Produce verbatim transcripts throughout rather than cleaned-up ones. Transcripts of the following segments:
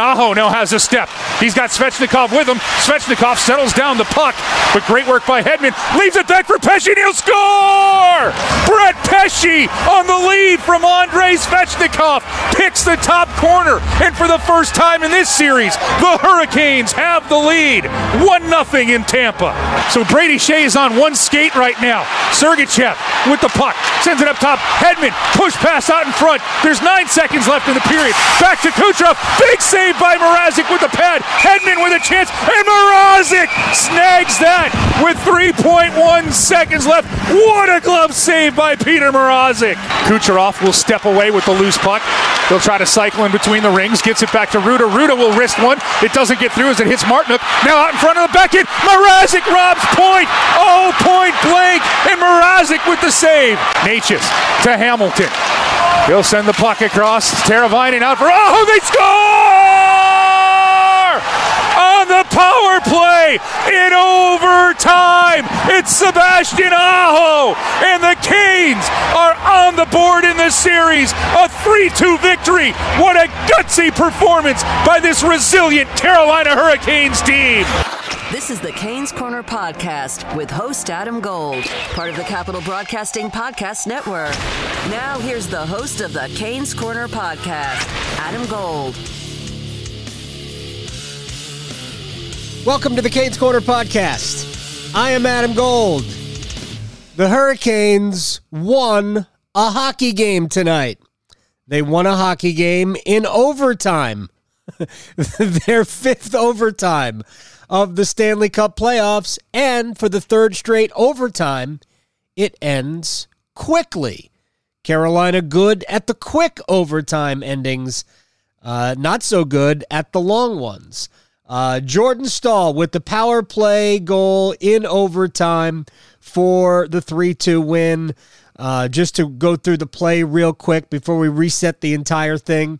Aho now has a step. He's got Svechnikov with him. Svechnikov settles down the puck, but great work by Hedman. Leaves it back for Pesce, and he'll score! Brett Pesce on the lead from Andrei Svechnikov. Picks the top corner, and for the first time in this series, the Hurricanes have the lead. one nothing in Tampa. So Brady Shea is on one skate right now. Sergachev with the puck. Sends it up top. Hedman, push pass out in front. There's nine seconds left in the period. Back to Kucherov. Big save by Mrazek with the pad. Hedman with a chance. And Mrazek snags that with three point one seconds left. What a glove save by Peter Mrazek. Kucherov will step away with the loose puck. He'll try to cycle in between the rings. Gets it back to Ruta. Ruta will wrist one. It doesn't get through as it hits Martinuk. Now out in front of the back end. Mrazek robs Point. Oh, Point blank. And Mrazek with the save. Nečas to Hamilton. He'll send the puck across. Teräväinen out for Aho. They score! On the power play in overtime. It's Sebastian Aho. And the Canes are on the board in this series. A three two victory. What a gutsy performance by this resilient Carolina Hurricanes team. This is the Canes Corner Podcast with host Adam Gold, part of the Capital Broadcasting Podcast Network. Now here's the host of the Canes Corner Podcast, Adam Gold. Welcome to the Canes Corner Podcast. I am Adam Gold. The Hurricanes won a hockey game tonight. They won a hockey game in overtime. Their fifth overtime of the Stanley Cup playoffs, and for the third straight overtime, it ends quickly. Carolina good at the quick overtime endings, uh, not so good at the long ones. Uh, Jordan Staal with the power play goal in overtime for the three two win. Uh, just to go through the play real quick before we reset the entire thing.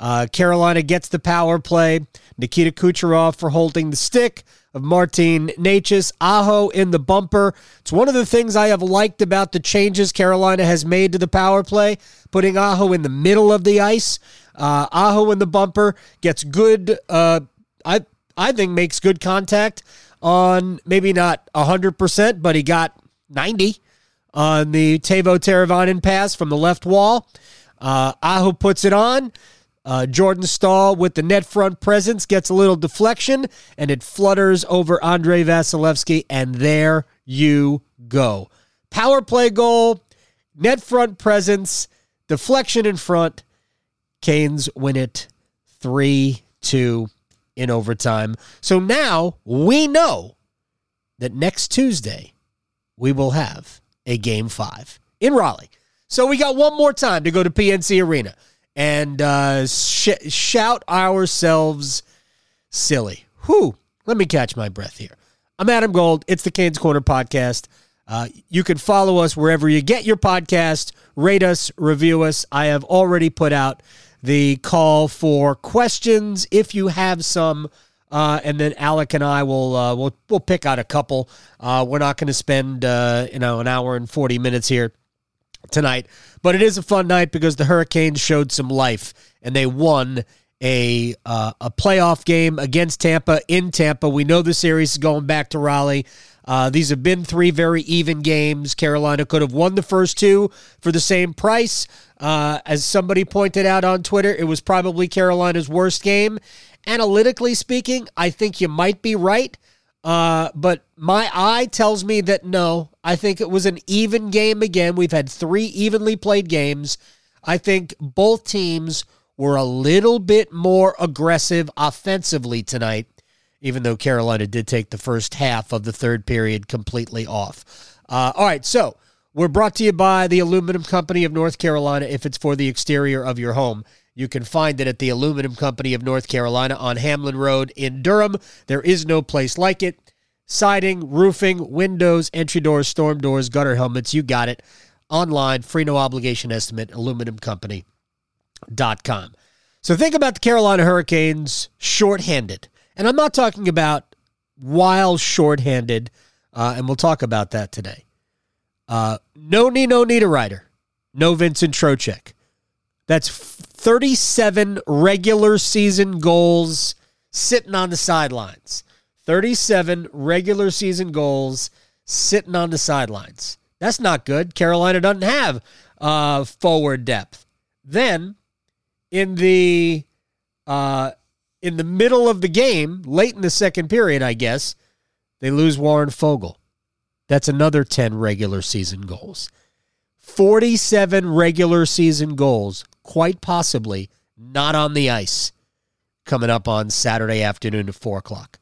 Uh, Carolina gets the power play. Nikita Kucherov for holding the stick of Martin Nečas. Aho in the bumper. It's one of the things I have liked about the changes Carolina has made to the power play, putting Aho in the middle of the ice. Uh, Aho in the bumper gets good, uh, I, I think makes good contact on maybe not one hundred percent, but he got ninety on the Teuvo Teräväinen pass from the left wall. Uh, Aho puts it on. Uh, Jordan Staal with the net front presence gets a little deflection, and it flutters over Andrei Vasilevskiy, and there you go. Power play goal, net front presence, deflection in front. Canes win it three two in overtime. So now we know that next Tuesday we will have a Game five in Raleigh. So we got one more time to go to P N C Arena and uh, sh- shout ourselves silly. Whew. Let me catch my breath here. I'm Adam Gold. It's the Canes Corner Podcast. Uh, you can follow us wherever you get your podcast. Rate us, review us. I have already put out the call for questions if you have some. Uh, and then Alec and I will uh, we'll, we'll pick out a couple. Uh, we're not going to spend uh, you know an hour and forty minutes here tonight, but it is a fun night because the Hurricanes showed some life and they won a uh, a playoff game against Tampa in Tampa. We know the series is going back to Raleigh. Uh, these have been three very even games. Carolina could have won the first two for the same price. Uh, as somebody pointed out on Twitter, it was probably Carolina's worst game. Analytically speaking, I think you might be right. Uh, but my eye tells me that no, I think it was an even game again. We've had three evenly played games. I think both teams were a little bit more aggressive offensively tonight, even though Carolina did take the first half of the third period completely off. Uh, all right, so we're brought to you by the Aluminum Company of North Carolina. If it's for the exterior of your home, you can find it at the Aluminum Company of North Carolina on Hamlin Road in Durham. There is no place like it. Siding, roofing, windows, entry doors, storm doors, gutter helmets, you got it. Online, free no obligation estimate, aluminum company dot com. So think about the Carolina Hurricanes shorthanded. And I'm not talking about while shorthanded, uh, and we'll talk about that today. Uh, no Nino Niederreiter, no Vincent Trocheck. That's thirty-seven regular season goals sitting on the sidelines. thirty-seven regular season goals sitting on the sidelines. That's not good. Carolina doesn't have uh, forward depth. Then in the uh, in the middle of the game, late in the second period, I guess, they lose Warren Foegele. That's another ten regular season goals. forty-seven regular season goals, quite possibly not on the ice, coming up on Saturday afternoon at four o'clock.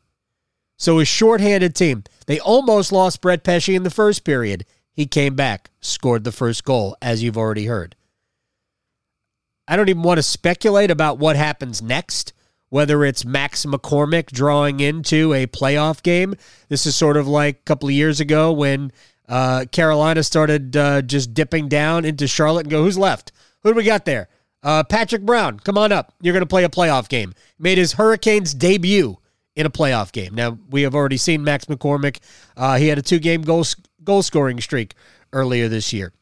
So a shorthanded team. They almost lost Brett Pesce in the first period. He came back, scored the first goal, as you've already heard. I don't even want to speculate about what happens next, whether it's Max McCormick drawing into a playoff game. This is sort of like a couple of years ago when uh, Carolina started uh, just dipping down into Charlotte and go, who's left? Who do we got there? Uh, Patrick Brown, come on up. You're going to play a playoff game. Made his Hurricanes debut in a playoff game. Now, we have already seen Max McCormick. Uh, he had a two-game goal, goal scoring streak earlier this year.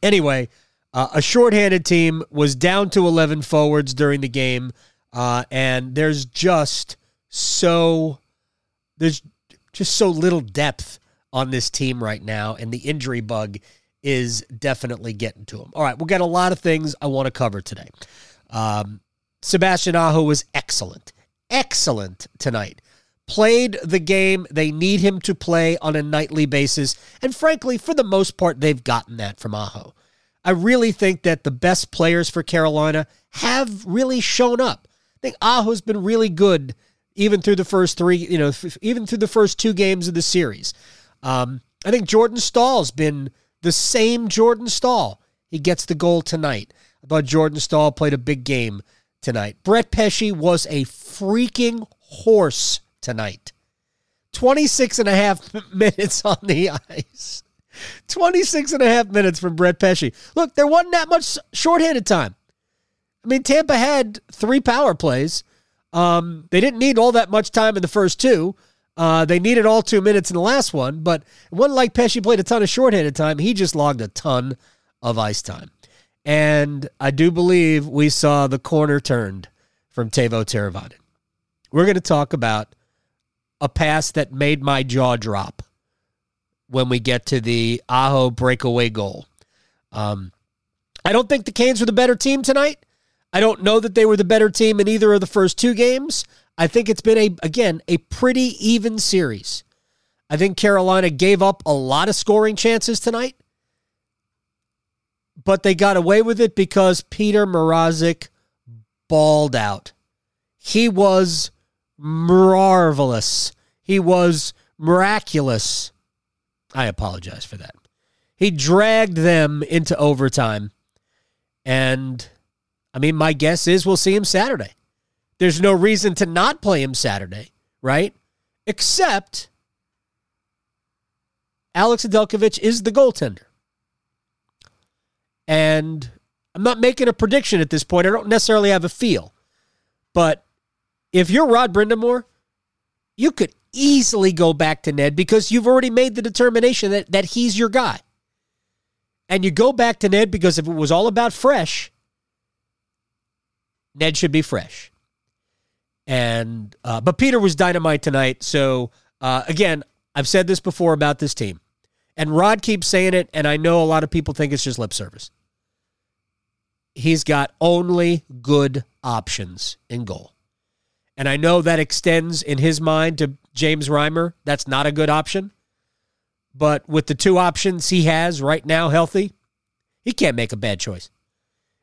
Anyway, uh, a shorthanded team was down to eleven forwards during the game, uh, and there's just so there's just so little depth on this team right now, and the injury bug is definitely getting to him. All right, we've got a lot of things I want to cover today. Um, Sebastian Aho was excellent. Excellent tonight. Played the game they need him to play on a nightly basis. And frankly, for the most part, they've gotten that from Aho. I really think that the best players for Carolina have really shown up. I think Aho's been really good even through the first three, you know, even through the first two games of the series. Um, I think Jordan Staal's been the same Jordan Staal. He gets the goal tonight. I thought Jordan Staal played a big game tonight. Brett Pesce was a freaking horse tonight. twenty-six and a half minutes on the ice. twenty-six and a half minutes from Brett Pesce. Look, there wasn't that much shorthanded time. I mean, Tampa had three power plays. Um, they didn't need all that much time in the first two. Uh, they needed all two minutes in the last one, but it wasn't like Pesce played a ton of shorthanded time. He just logged a ton of ice time. And I do believe we saw the corner turned from Teuvo Teräväinen. We're going to talk about a pass that made my jaw drop when we get to the Aho breakaway goal. Um, I don't think the Canes were the better team tonight. I don't know that they were the better team in either of the first two games. I think it's been, a again, a pretty even series. I think Carolina gave up a lot of scoring chances tonight, but they got away with it because Peter Mrazek balled out. He was marvelous. He was miraculous. I apologize for that. He dragged them into overtime. And, I mean, my guess is we'll see him Saturday. There's no reason to not play him Saturday, right? Except Alex Nedeljkovic is the goaltender. And I'm not making a prediction at this point. I don't necessarily have a feel. But if you're Rod Brind'Amour, you could easily go back to Ned because you've already made the determination that, that he's your guy. And you go back to Ned because if it was all about fresh, Ned should be fresh. And uh, but Peter was dynamite tonight. So, uh, again, I've said this before about this team. And Rod keeps saying it, and I know a lot of people think it's just lip service. He's got only good options in goal. And I know that extends in his mind to James Reimer. That's not a good option. But with the two options he has right now healthy, he can't make a bad choice.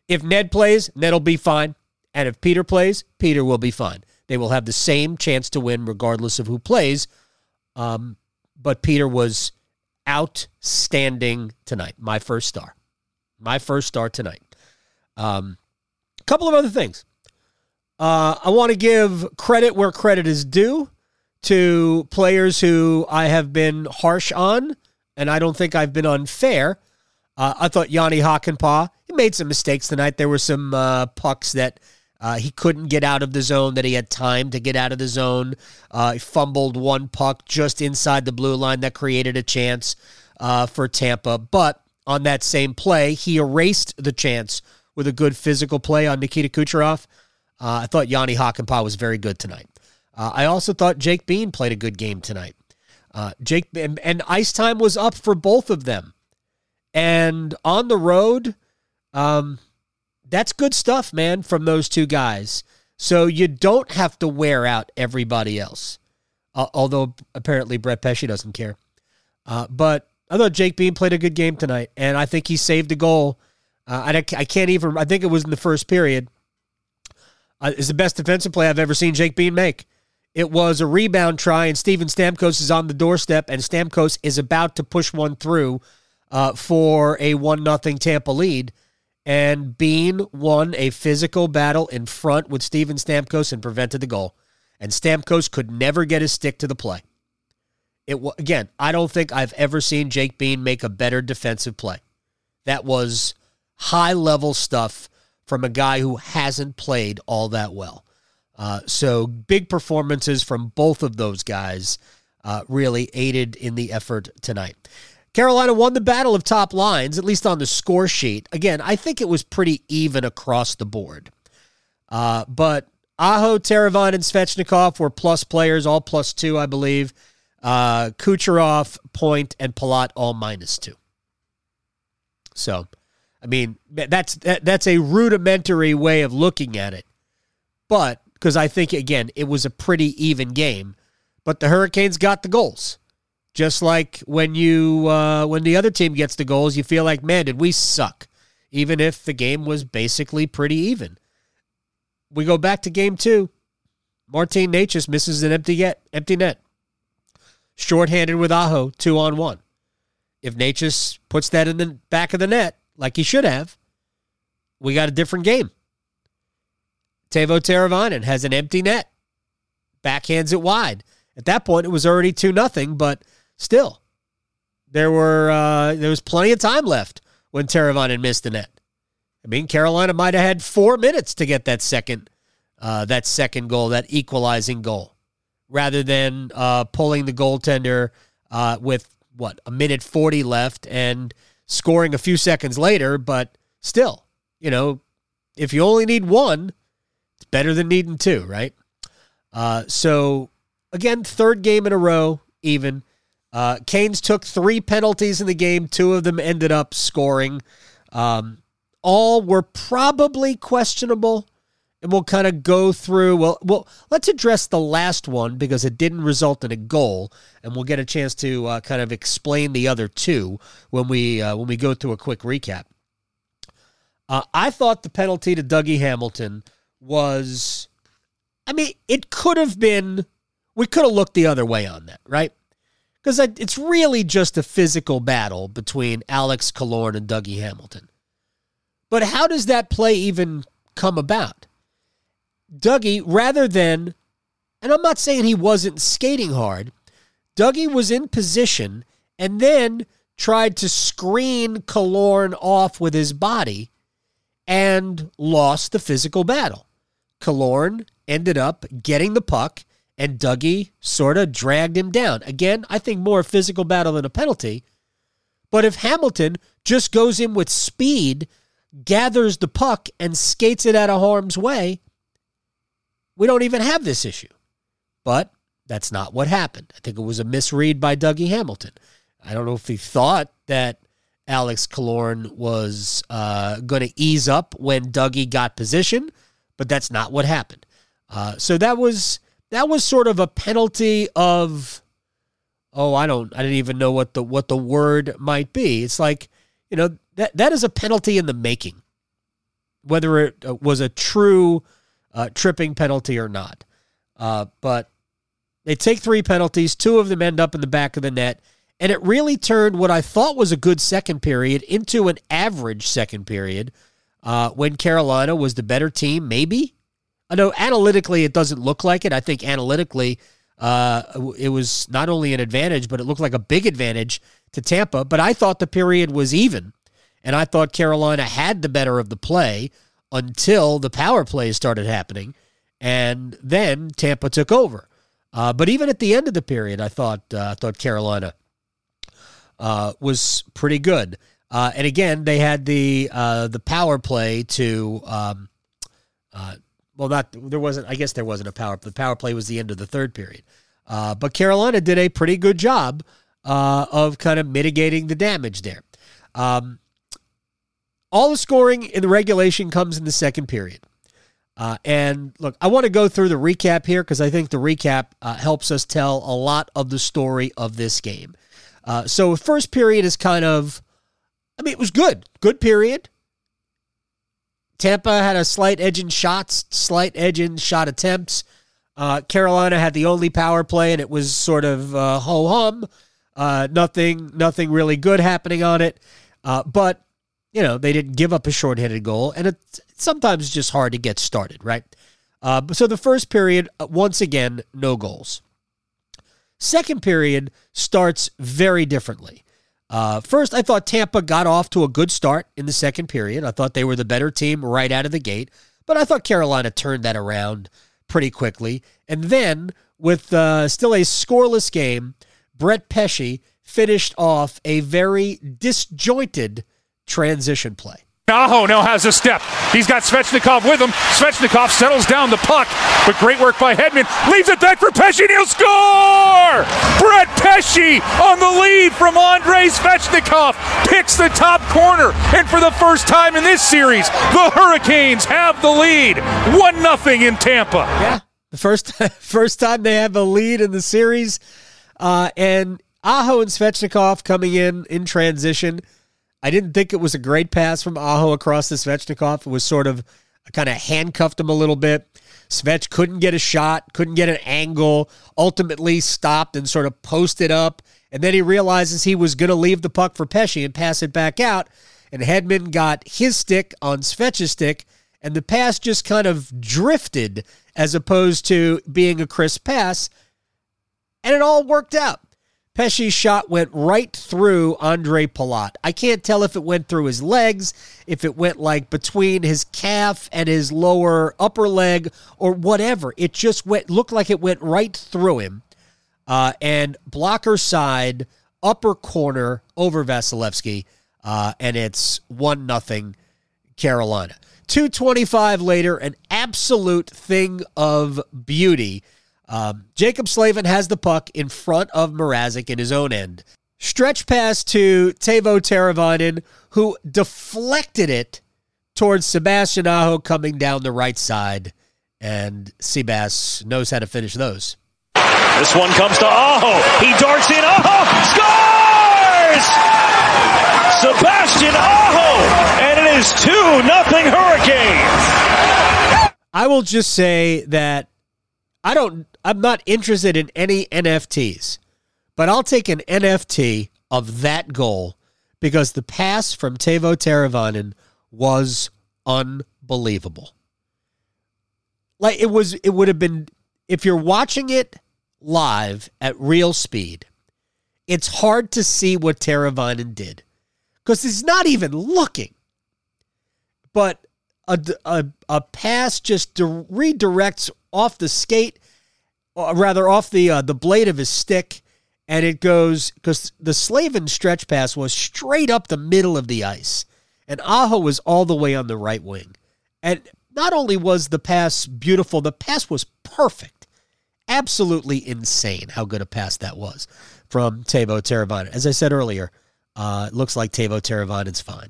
If Ned plays, Ned will be fine. And if Peter plays, Peter will be fine. They will have the same chance to win regardless of who plays. Um, but Peter was outstanding tonight. My first star. My first star tonight. Um, a couple of other things. Uh, I want to give credit where credit is due to players who I have been harsh on, and I don't think I've been unfair. Uh, I thought Jani Hakanpää, he made some mistakes tonight. There were some uh, pucks that uh, he couldn't get out of the zone, that he had time to get out of the zone. Uh, he fumbled one puck just inside the blue line that created a chance uh, for Tampa. But on that same play, he erased the chance with a good physical play on Nikita Kucherov. Uh, I thought Jani Hakanpää was very good tonight. Uh, I also thought Jake Bean played a good game tonight. Uh, Jake and, and ice time was up for both of them. And on the road, um, that's good stuff, man, from those two guys. So you don't have to wear out everybody else. Uh, although apparently Brett Pesce doesn't care. Uh, but I thought Jake Bean played a good game tonight, and I think he saved a goal. Uh, I, I can't even, I think it was in the first period. Uh, it's the best defensive play I've ever seen Jake Bean make. It was a rebound try, and Steven Stamkos is on the doorstep, and Stamkos is about to push one through uh, for a one nothing Tampa lead. And Bean won a physical battle in front with Steven Stamkos and prevented the goal. And Stamkos could never get his stick to the play. It Again, I don't think I've ever seen Jake Bean make a better defensive play. That was high-level stuff from a guy who hasn't played all that well. Uh, so big performances from both of those guys uh, really aided in the effort tonight. Carolina won the battle of top lines, at least on the score sheet. Again, I think it was pretty even across the board. Uh, but Aho, Teräväinen, and Svechnikov were plus players, all plus two, I believe. Uh, Kucherov, Point, and Palat all minus two. So, I mean, that's that, that's a rudimentary way of looking at it. But, because I think, again, it was a pretty even game. But the Hurricanes got the goals. Just like when you uh, when the other team gets the goals, you feel like, man, did we suck? Even if the game was basically pretty even. We go back to game two. Martin Nečas misses an empty get, empty net. Shorthanded with Aho, two on one. If Nečas puts that in the back of the net, like he should have, we got a different game. Teuvo Teräväinen has an empty net. Backhands it wide. At that point, it was already two nothing, but... Still, there were uh, there was plenty of time left when Teräväinen missed the net. I mean, Carolina might have had four minutes to get that second uh, that second goal, that equalizing goal, rather than uh, pulling the goaltender uh, with, what, a minute forty left and scoring a few seconds later. But still, you know, if you only need one, it's better than needing two, right? Uh, so, again, third game in a row, even. Uh, Canes took three penalties in the game. Two of them ended up scoring. Um, all were probably questionable, and we'll kind of go through. Well, well, let's address the last one because it didn't result in a goal, and we'll get a chance to uh, kind of explain the other two when we uh, when we go through a quick recap. Uh, I thought the penalty to Dougie Hamilton was, I mean, it could have been. We could have looked the other way on that, right? Because it's really just a physical battle between Alex Killorn and Dougie Hamilton. But how does that play even come about? Dougie, rather than, and I'm not saying he wasn't skating hard, Dougie was in position and then tried to screen Killorn off with his body and lost the physical battle. Killorn ended up getting the puck, and Dougie sort of dragged him down. Again, I think more a physical battle than a penalty. But if Hamilton just goes in with speed, gathers the puck, and skates it out of harm's way, we don't even have this issue. But that's not what happened. I think it was a misread by Dougie Hamilton. I don't know if he thought that Alex Killorn was uh, going to ease up when Dougie got position, but that's not what happened. Uh, so that was... That was sort of a penalty of, oh, I don't, I didn't even know what the what the word might be. It's like, you know, that that is a penalty in the making, whether it was a true uh, tripping penalty or not. Uh, but they take three penalties, two of them end up in the back of the net, and it really turned what I thought was a good second period into an average second period uh, when Carolina was the better team, maybe. I know analytically it doesn't look like it. I think analytically uh, it was not only an advantage, but it looked like a big advantage to Tampa. But I thought the period was even, and I thought Carolina had the better of the play until the power plays started happening, and then Tampa took over. Uh, but even at the end of the period, I thought uh, I thought Carolina uh, was pretty good. Uh, and again, they had the uh, the power play to, um, uh, well, not there wasn't. I guess there wasn't a power. The power play was the end of the third period. Uh, but Carolina did a pretty good job uh, of kind of mitigating the damage there. Um, all the scoring in the regulation comes in the second period. Uh, and look, I want to go through the recap here because I think the recap uh, helps us tell a lot of the story of this game. Uh, so first period is kind of, I mean, it was good. Good period. Tampa had a slight edge in shots, slight edge in shot attempts. Uh, Carolina had the only power play, and it was sort of uh, ho-hum. Uh, nothing nothing really good happening on it. Uh, but, you know, they didn't give up a shorthanded goal, and it's sometimes just hard to get started, right? Uh, so the first period, once again, no goals. Second period starts very differently. Uh, first, I thought Tampa got off to a good start in the second period. I thought they were the better team right out of the gate, but I thought Carolina turned that around pretty quickly. And then, with uh, still a scoreless game, Brett Pesce finished off a very disjointed transition play. Aho now has a step. He's got Svechnikov with him. Svechnikov settles down the puck, but great work by Hedman. Leaves it back for Pesce, and he'll score! Brett Pesce on the lead from Andrei Svechnikov picks the top corner, and for the first time in this series, the Hurricanes have the lead. one nothing in Tampa. Yeah, the first, first time they have a lead in the series, uh, and Aho and Svechnikov coming in in transition. I didn't think it was a great pass from Aho across to Svechnikov. It was sort of kind of handcuffed him a little bit. Svech couldn't get a shot, couldn't get an angle, ultimately stopped and sort of posted up. And then he realizes he was going to leave the puck for Pesce and pass it back out. And Hedman got his stick on Svech's stick, and the pass just kind of drifted as opposed to being a crisp pass. And it all worked out. Pesce's shot went right through Ondřej Palát. I can't tell if it went through his legs, if it went like between his calf and his lower upper leg or whatever. It just went looked like it went right through him. Uh, and blocker side, upper corner over Vasilevskiy, uh, and it's one nothing Carolina. two twenty-five later, an absolute thing of beauty. Um, Jacob Slavin has the puck in front of Mrazek in his own end. Stretch pass to Teuvo Teräväinen, who deflected it towards Sebastian Aho coming down the right side. And Seabass knows how to finish those. This one comes to Aho. He darts in. Aho scores! Sebastian Aho! And it is two nothing Hurricanes! I will just say that I don't... I'm not interested in any N F Ts, but I'll take an N F T of that goal because the pass from Teuvo Teräväinen was unbelievable. Like it was, it would have been, if you're watching it live at real speed, it's hard to see what Teräväinen did because he's not even looking, but a, a, a pass just de- redirects off the skate, or rather off the uh, the blade of his stick, and it goes, because the Slavin stretch pass was straight up the middle of the ice, and Aho was all the way on the right wing. And not only was the pass beautiful, the pass was perfect. Absolutely insane how good a pass that was from Teuvo Teräväinen. As I said earlier, uh, it looks like Teuvo Teravainen's fine.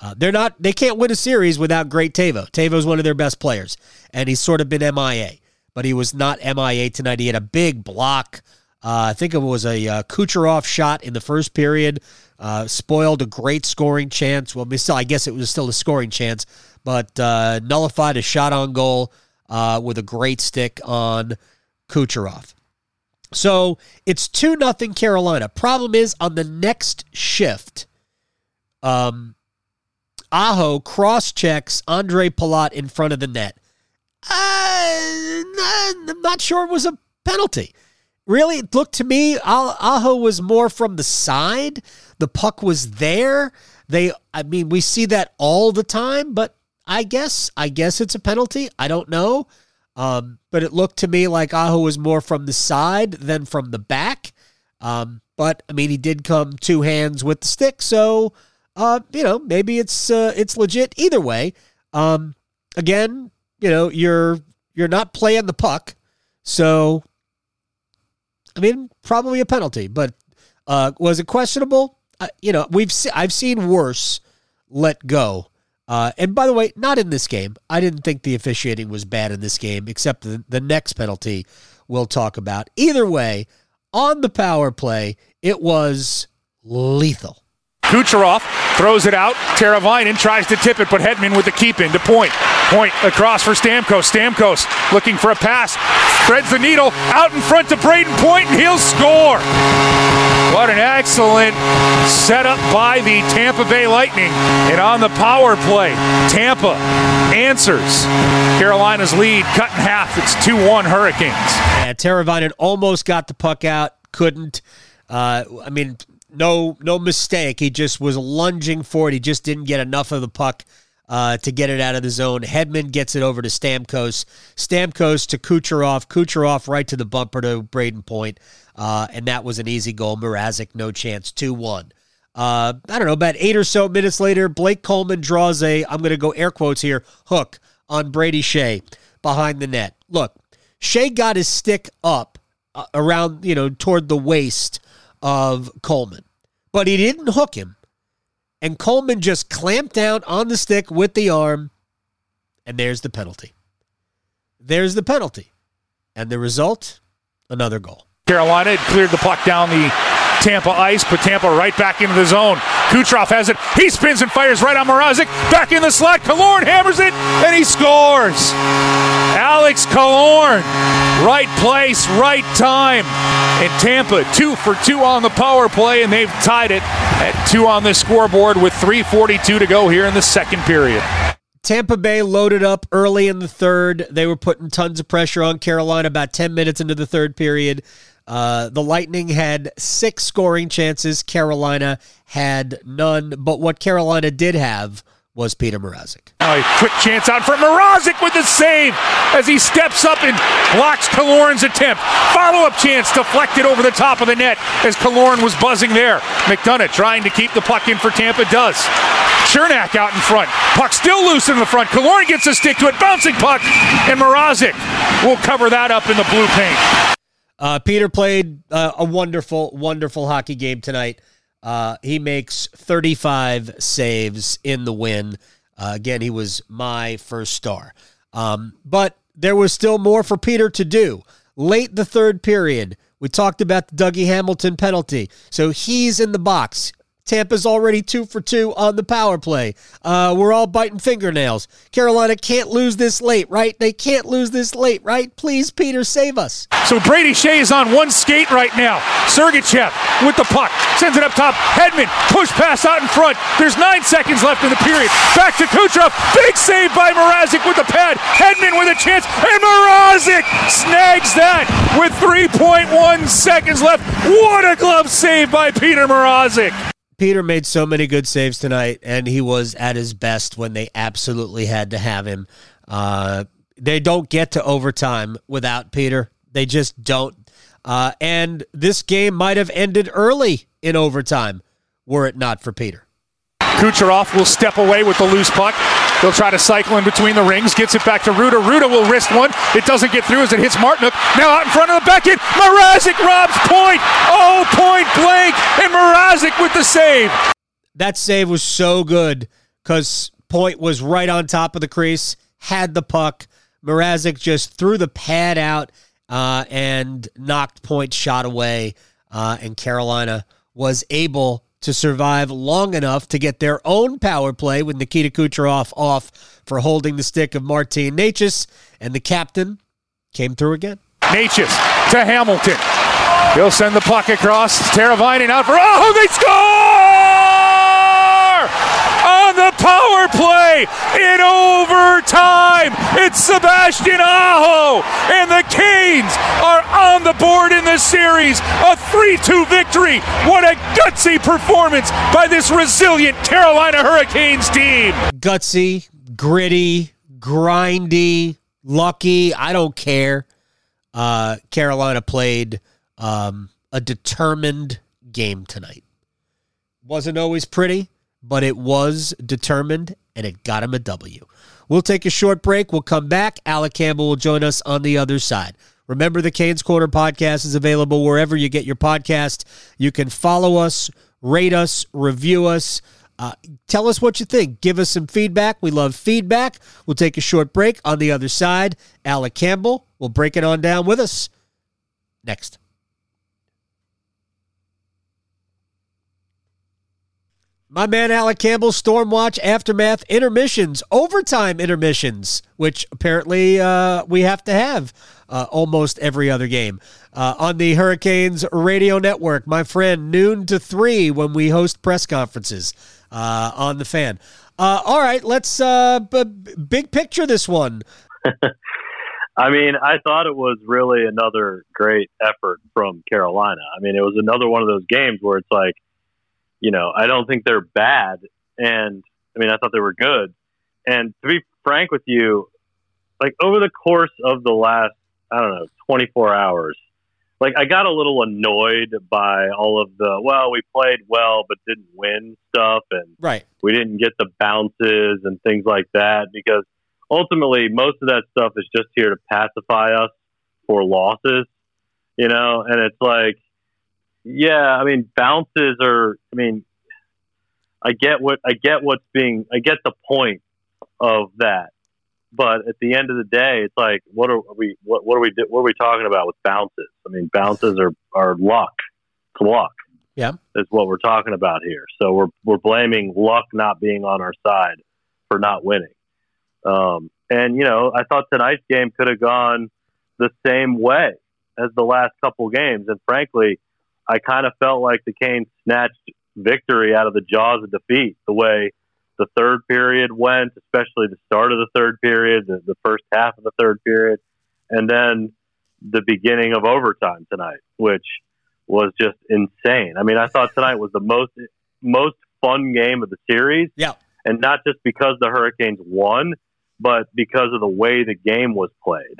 Uh, they're not, they can't win a series without great Teuvo. Teuvo's one of their best players, and he's sort of been M I A. But he was not M I A tonight. He had a big block. Uh, I think it was a uh, Kucherov shot in the first period. Uh, spoiled a great scoring chance. Well, I guess it was still a scoring chance, but uh, nullified a shot on goal uh, with a great stick on Kucherov. So it's two nothing Carolina. Problem is, on the next shift, um, Aho cross-checks Andrei Palát in front of the net. Uh, I'm not sure it was a penalty. Really, it looked to me, Aho was more from the side. The puck was there. They, I mean, we see that all the time, but I guess, I guess it's a penalty. I don't know. Um, but it looked to me like Aho was more from the side than from the back. Um, But, I mean, he did come two hands with the stick, so, uh, you know, maybe it's uh, it's legit either way. Um, again, you know, you're you're not playing the puck, so, I mean, probably a penalty. But uh, was it questionable? Uh, you know, we've se- I've seen worse let go. Uh, and by the way, not in this game. I didn't think the officiating was bad in this game, except the, the next penalty we'll talk about. Either way, on the power play, it was lethal. Kucherov throws it out. Teräväinen tries to tip it, but Hedman with the keep in to Point. Point across for Stamkos. Stamkos looking for a pass. Threads the needle out in front to Brayden Point, and he'll score. What an excellent setup by the Tampa Bay Lightning. And on the power play, Tampa answers. Carolina's lead cut in half. It's two one Hurricanes. Yeah, Teräväinen almost got the puck out. Couldn't. Uh, I mean... No no mistake. He just was lunging for it. He just didn't get enough of the puck uh, to get it out of the zone. Hedman gets it over to Stamkos. Stamkos to Kucherov. Kucherov right to the bumper to Brayden Point. Uh, and that was an easy goal. Mrazek, no chance. two one. Uh, I don't know, about eight or so minutes later, Blake Coleman draws a, I'm going to go air quotes here, hook on Brady Shea behind the net. Look, Shea got his stick up uh, around, you know, toward the waist of Coleman, but he didn't hook him, and Coleman just clamped down on the stick with the arm, and there's the penalty. There's the penalty, and the result, another goal. Carolina had cleared the puck down the Tampa ice, but Tampa right back into the zone. Kucherov has it. He spins and fires right on Mrazek. Back in the slot. Killorn hammers it, and he scores. Alex Killorn, right place, right time. And Tampa, two for two on the power play, and they've tied it at two on the scoreboard with three forty-two to go here in the second period. Tampa Bay loaded up early in the third. They were putting tons of pressure on Carolina about ten minutes into the third period. Uh, the Lightning had six scoring chances. Carolina had none. But what Carolina did have was Peter Mrazek. Now a quick chance out for Mrazek with the save as he steps up and blocks Killorn's attempt. Follow-up chance deflected over the top of the net as Killorn was buzzing there. McDonough trying to keep the puck in for Tampa does. Chernak out in front. Puck still loose in the front. Killorn gets a stick to it. Bouncing puck. And Mrazek will cover that up in the blue paint. Uh, Peter played uh, a wonderful, wonderful hockey game tonight. Uh, he makes thirty-five saves in the win. Uh, again, he was my first star. Um, but there was still more for Peter to do. Late the third period, we talked about the Dougie Hamilton penalty. So he's in the box. Tampa's already two for two on the power play. Uh, we're all biting fingernails. Carolina can't lose this late, right? They can't lose this late, right? Please, Peter, save us. So Brady Shea is on one skate right now. Sergachev with the puck. Sends it up top. Hedman, push pass out in front. There's nine seconds left in the period. Back to Kucherov. Big save by Mrazek with the pad. Hedman with a chance. And Mrazek snags that with three point one seconds left. What a glove save by Peter Mrazek. Peter made so many good saves tonight, and he was at his best when they absolutely had to have him. Uh, they don't get to overtime without Peter. They just don't. Uh, and this game might have ended early in overtime were it not for Peter. Kucherov will step away with the loose puck. They'll try to cycle in between the rings. Gets it back to Ruta. Ruta will wrist one. It doesn't get through as it hits Martinook. Now out in front of the back end. Mrazek robs Point. Oh, Point blank. And Mrazek with the save. That save was so good because Point was right on top of the crease, had the puck. Mrazek just threw the pad out uh, and knocked Point's shot away. Uh, and Carolina was able to survive long enough to get their own power play with Nikita Kucherov off for holding the stick of Martin Nečas, and the captain came through again. Nečas to Hamilton. He'll send the puck across. Teräväinen out for... Oh, they score! On the power play in overtime, it's Sebastian Aho, and the Canes are on the board in the series. A three two victory. What a gutsy performance by this resilient Carolina Hurricanes team. Gutsy, gritty, grindy, lucky, I don't care. Uh, Carolina played um, a determined game tonight. Wasn't always pretty, but it was determined, and it got him a W. We'll take a short break. We'll come back. Alec Campbell will join us on the other side. Remember, the Canes Corner Podcast is available wherever you get your podcast. You can follow us, rate us, review us. Uh, tell us what you think. Give us some feedback. We love feedback. We'll take a short break. On the other side, Alec Campbell will break it on down with us next. My man Alec Campbell, Storm Watch, Aftermath, intermissions, overtime intermissions, which apparently uh, we have to have uh, almost every other game. Uh, on the Hurricanes Radio Network, my friend, noon to three when we host press conferences uh, on the Fan. Uh, all right, let's uh, b- big picture this one. I mean, I thought it was really another great effort from Carolina. I mean, it was another one of those games where it's like, you know, I don't think they're bad. And, I mean, I thought they were good. And to be frank with you, like, over the course of the last, I don't know, twenty-four hours, like, I got a little annoyed by all of the, well, we played well but didn't win stuff. And right. we didn't get the bounces and things like that. Because, ultimately, most of that stuff is just here to pacify us for losses, you know? And it's like, yeah, I mean, bounces are, I mean, I get what, I get what's being, I get the point of that. But at the end of the day, it's like, what are we, what, what are we, what are we talking about with bounces? I mean, bounces are, are luck. It's luck. Yeah. Is what we're talking about here. So we're, we're blaming luck not being on our side for not winning. Um, and, you know, I thought tonight's game could have gone the same way as the last couple games. And frankly, I kind of felt like the Canes snatched victory out of the jaws of defeat, the way the third period went, especially the start of the third period, the, the first half of the third period, and then the beginning of overtime tonight, which was just insane. I mean, I thought tonight was the most most fun game of the series, yeah, and not just because the Hurricanes won, but because of the way the game was played.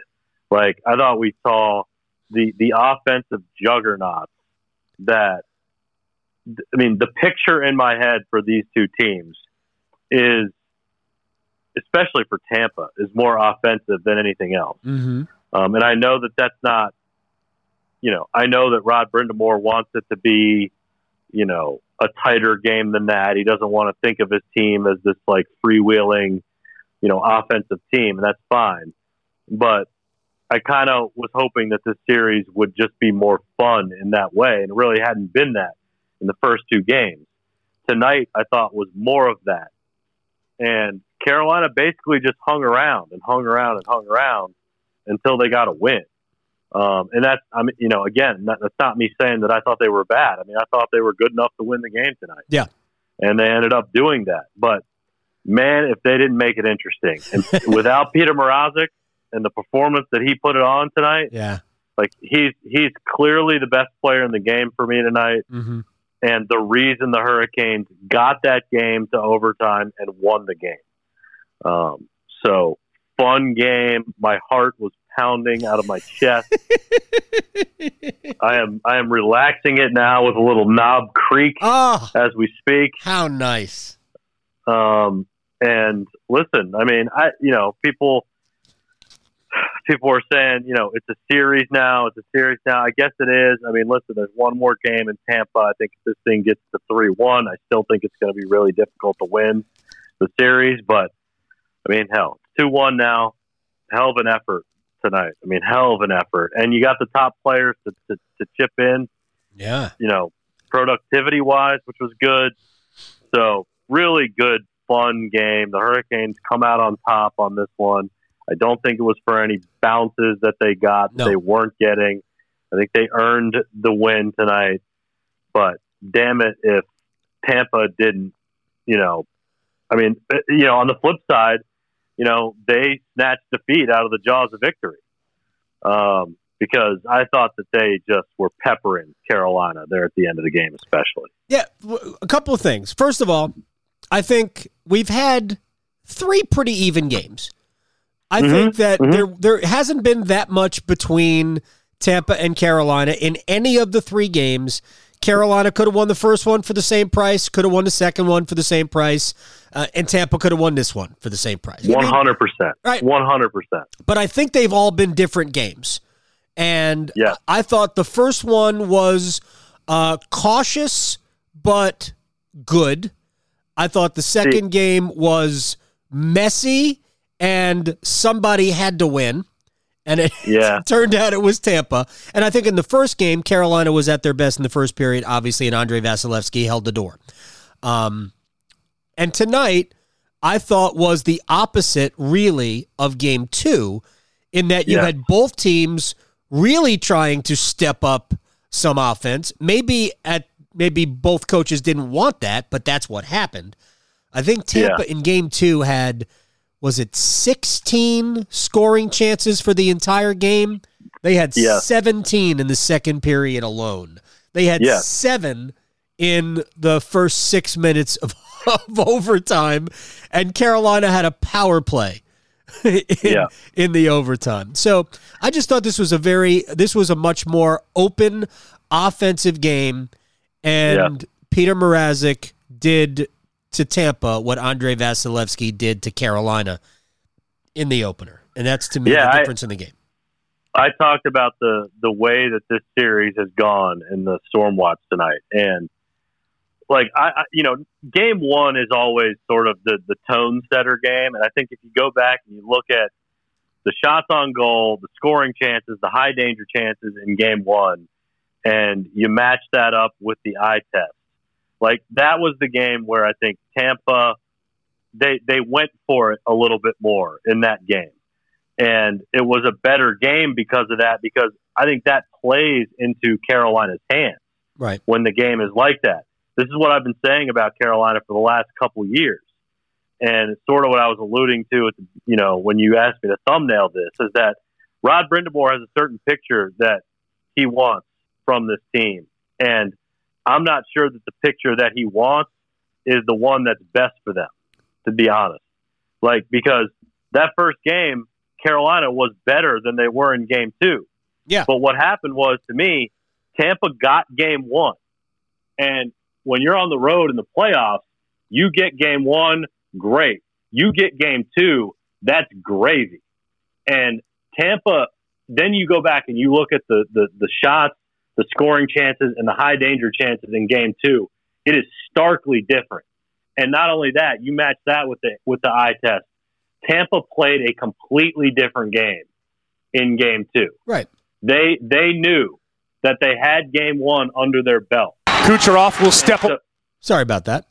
Like, I thought we saw the, the offensive juggernaut that, I mean, the picture in my head for these two teams is, especially for Tampa, is more offensive than anything else. Mm-hmm. Um, and I know that that's not, you know, I know that Rod Brind'Amour wants it to be, you know, a tighter game than that. He doesn't want to think of his team as this, like, freewheeling, you know, offensive team, and that's fine. But I kind of was hoping that this series would just be more fun in that way, and it really hadn't been that in the first two games. Tonight, I thought, was more of that. And Carolina basically just hung around and hung around and hung around until they got a win. Um, and that's, I mean, you know, again, that, that's not me saying that I thought they were bad. I mean, I thought they were good enough to win the game tonight. Yeah. And they ended up doing that. But, man, if they didn't make it interesting. And without Peter Mrazek, and the performance that he put it on tonight, yeah, like he's he's clearly the best player in the game for me tonight, mm-hmm. and the reason the Hurricanes got that game to overtime and won the game. Um, so fun game. My heart was pounding out of my chest. I am I am relaxing it now with a little knob creak oh, as we speak. How nice. Um, and listen, I mean, I you know people. People are saying, you know, it's a series now. It's a series now. I guess it is. I mean, listen, there's one more game in Tampa. I think if this thing gets to three one, I still think it's going to be really difficult to win the series. But, I mean, hell, two one now. Hell of an effort tonight. I mean, hell of an effort. And you got the top players to, to, to chip in, yeah, you know, productivity-wise, which was good. So, really good, fun game. The Hurricanes come out on top on this one. I don't think it was for any bounces that they got no. that they weren't getting. I think they earned the win tonight. But damn it if Tampa didn't, you know. I mean, you know, on the flip side, you know, they snatched defeat out of the jaws of victory. Um, because I thought that they just were peppering Carolina there at the end of the game especially. Yeah, a couple of things. First of all, I think we've had three pretty even games. I mm-hmm. think that mm-hmm. there there hasn't been that much between Tampa and Carolina in any of the three games. Carolina could have won the first one for the same price, could have won the second one for the same price, uh, and Tampa could have won this one for the same price. one hundred percent. I mean, right? one hundred percent. But I think they've all been different games. And yeah. I thought the first one was uh, cautious but good. I thought the second See. game was messy and somebody had to win. And it yeah. turned out it was Tampa. And I think in the first game, Carolina was at their best in the first period, obviously, and Andrei Vasilevskiy held the door. Um, and tonight, I thought, was the opposite, really, of game two, in that you yeah. had both teams really trying to step up some offense. Maybe at maybe both coaches didn't want that, but that's what happened. I think Tampa yeah. in game two had... Was it sixteen scoring chances for the entire game? They had yeah. seventeen in the second period alone. They had yeah. seven in the first six minutes of, of overtime, and Carolina had a power play in, yeah. in the overtime. So I just thought this was a very, this was a much more open offensive game, and yeah. Peter Mrazek did to Tampa what Andrei Vasilevskiy did to Carolina in the opener. And that's, to me, yeah, the difference I, in the game. I talked about the, the way that this series has gone in the Storm Watch tonight. And, like, I, I you know, game one is always sort of the, the tone setter game. And I think if you go back and you look at the shots on goal, the scoring chances, the high danger chances in game one, and you match that up with the eye test, like, that was the game where I think Tampa, they they went for it a little bit more in that game. And it was a better game because of that, because I think that plays into Carolina's hands right. when the game is like that. This is what I've been saying about Carolina for the last couple years. And it's sort of what I was alluding to, with, you know, when you asked me to thumbnail this, is that Rod Brind'Amour has a certain picture that he wants from this team. And I'm not sure that the picture that he wants is the one that's best for them, to be honest. Like, because that first game, Carolina was better than they were in game two. Yeah. But what happened was, to me, Tampa got game one. And when you're on the road in the playoffs, you get game one, great. You get game two, that's gravy. And Tampa, then you go back and you look at the, the, the shots, the scoring chances, and the high danger chances in game two. It is starkly different. And not only that, you match that with the, with the eye test. Tampa played a completely different game in game two. Right. They they knew that they had game one under their belt. Kucherov will step so, up. Sorry about that.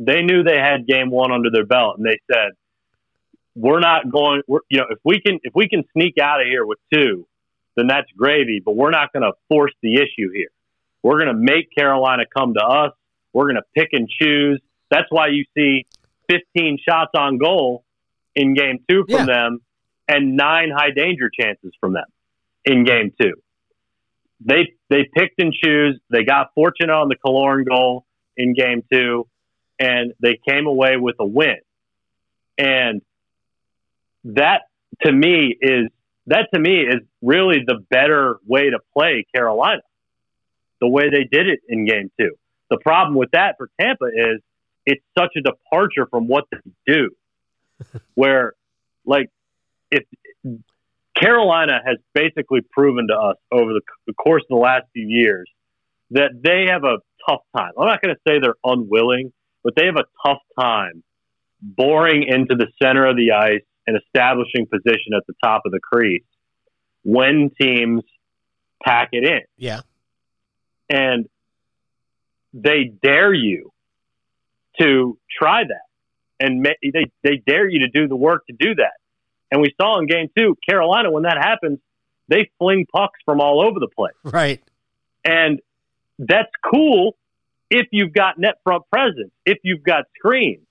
They knew they had game one under their belt, and they said, we're not going, we're, you know, if we can if we can sneak out of here with two, then that's gravy, but we're not going to force the issue here. We're going to make Carolina come to us. We're going to pick and choose. That's why you see fifteen shots on goal in game two from yeah. them, and nine high danger chances from them in game two. They they picked and choose. They got fortunate on the Killorn goal in game two, and they came away with a win. And that, to me, is That, to me, is really the better way to play Carolina, the way they did it in game two. The problem with that for Tampa is it's such a departure from what they do, where, like, if Carolina has basically proven to us over the, the course of the last few years that they have a tough time. I'm not going to say they're unwilling, but they have a tough time boring into the center of the ice and establishing position at the top of the crease when teams pack it in. Yeah. And they dare you to try that. And they, they dare you to do the work to do that. And we saw in game two, Carolina, when that happens, they fling pucks from all over the place. Right. And that's cool if you've got net front presence, if you've got screens.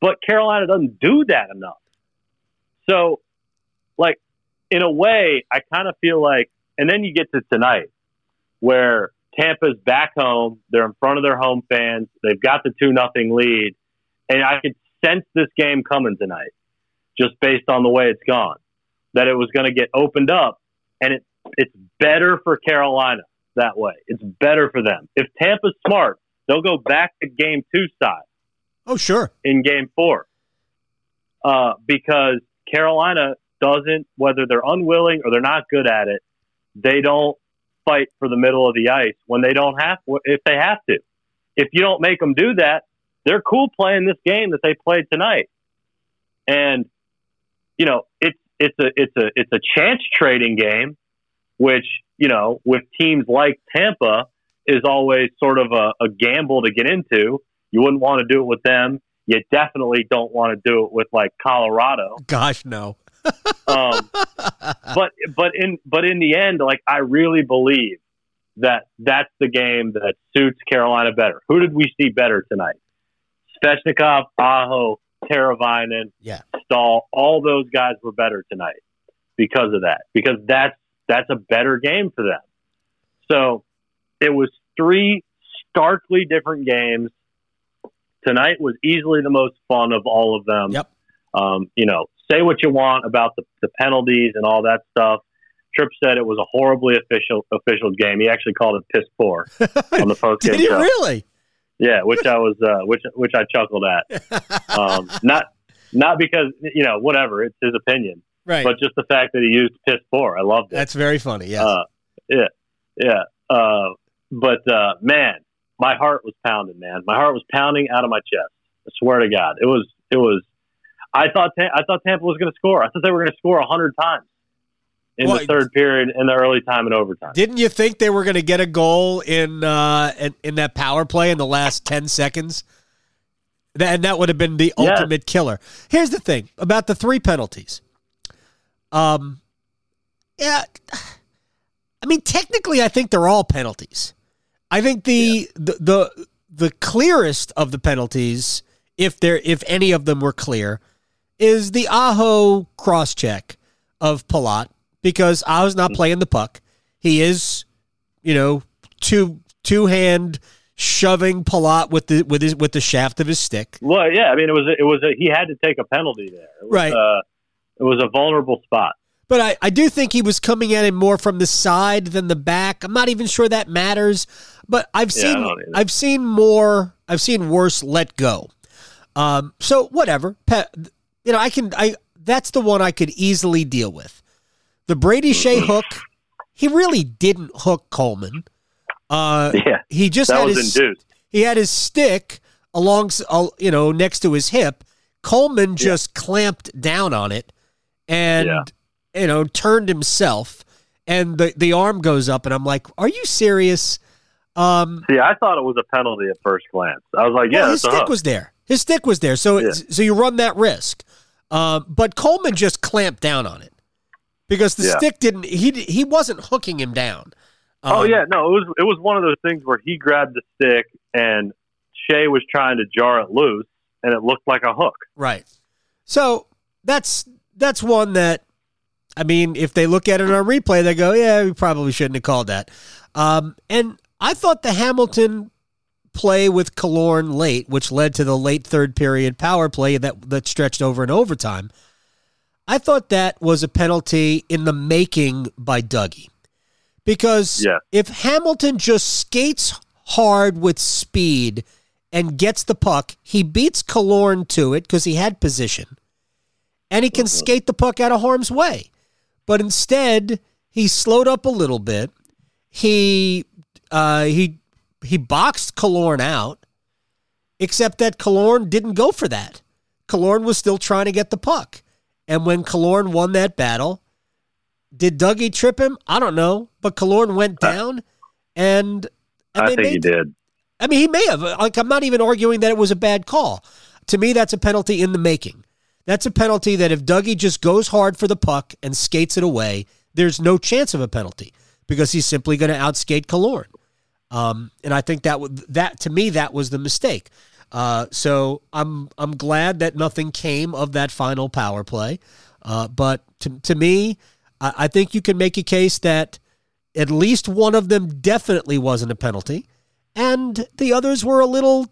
But Carolina doesn't do that enough. So, like, in a way, I kind of feel like, and then you get to tonight, where Tampa's back home, they're in front of their home fans, they've got the two nothing lead, and I could sense this game coming tonight, just based on the way it's gone, that it was going to get opened up, and it, it's better for Carolina that way. It's better for them. If Tampa's smart, they'll go back to game two side. Oh, sure. In game four. Uh, because Carolina doesn't, whether they're unwilling or they're not good at it, they don't fight for the middle of the ice when they don't have, if they have to. If you don't make them do that, they're cool playing this game that they played tonight. And, you know, it's, it's a, it's a, it's a chance trading game, which, you know, with teams like Tampa is always sort of a, a gamble to get into. You wouldn't want to do it with them. You definitely don't want to do it with like Colorado. Gosh, no. um, but, but in, but in the end, like, I really believe that that's the game that suits Carolina better. Who did we see better tonight? Svechnikov, Aho, Teräväinen, yeah. Staal, all those guys were better tonight because of that. Because that's that's a better game for them. So it was three starkly different games. Tonight was easily the most fun of all of them. Yep. Um, you know, say what you want about the, the penalties and all that stuff. Tripp said it was a horribly official official game. He actually called it piss poor on the post game. Did he show. Really? Yeah, which I was, uh, which which I chuckled at. Um, not not because, you know, whatever, it's his opinion, right? But just the fact that he used piss poor, I loved it. That's very funny. Yes. Uh, yeah, yeah, yeah. Uh, but uh, man, my heart was pounding. Man, my heart was pounding out of my chest. I swear to God, it was it was. I thought I thought Tampa was going to score. I thought they were going to score a hundred times. In well, the third period, in the early time and overtime. Didn't you think they were going to get a goal in, uh, in in that power play in the last ten seconds? And that would have been the yes. ultimate killer. Here's the thing about the three penalties. Um, yeah, I mean, technically, I think they're all penalties. I think the yeah. the, the the clearest of the penalties, if there if any of them were clear, is the Aho cross check of Palat. Because Aho's not playing the puck. He is, you know, two two hand shoving Palat with the with his with the shaft of his stick. Well, yeah, I mean, it was a, it was a, he had to take a penalty there, it was, right? Uh, it was a vulnerable spot. But I, I do think he was coming at him more from the side than the back. I'm not even sure that matters. But I've seen yeah, I've seen more I've seen worse let go. Um, so whatever, Pe- you know, I can I that's the one I could easily deal with. The Brady Shea hook, he really didn't hook Coleman. Uh, yeah, he just that had was his induced. He had his stick along, you know, next to his hip. Coleman yeah. just clamped down on it, and yeah. you know, turned himself, and the the arm goes up, and I'm like, are you serious? Um, See, I thought it was a penalty at first glance. I was like, yeah, well, his stick was there. His stick was there, so yeah. so you run that risk. Uh, but Coleman just clamped down on it. Because the yeah. stick didn't, he he wasn't hooking him down. Um, oh yeah, no, it was it was one of those things where he grabbed the stick and Shea was trying to jar it loose, and it looked like a hook. Right. So that's that's one that, I mean, if they look at it on replay, they go, yeah, we probably shouldn't have called that. Um, and I thought the Hamilton play with Killorn late, which led to the late third period power play that that stretched over in overtime. I thought that was a penalty in the making by Dougie. Because yeah. if Hamilton just skates hard with speed and gets the puck, he beats Killorn to it because he had position, and he can mm-hmm. skate the puck out of harm's way. But instead, he slowed up a little bit. He uh, he he boxed Killorn out, except that Killorn didn't go for that. Killorn was still trying to get the puck. And when Killorn won that battle, did Dougie trip him? I don't know, but Killorn went down, and, and I think made, he did. I mean, he may have. Like, I'm not even arguing that it was a bad call. To me, that's a penalty in the making. That's a penalty that if Dougie just goes hard for the puck and skates it away, there's no chance of a penalty because he's simply going to outskate Killorn. Um, and I think that that to me that was the mistake. Uh, so I'm I'm glad that nothing came of that final power play, uh, but to to me, I, I think you can make a case that at least one of them definitely wasn't a penalty, and the others were a little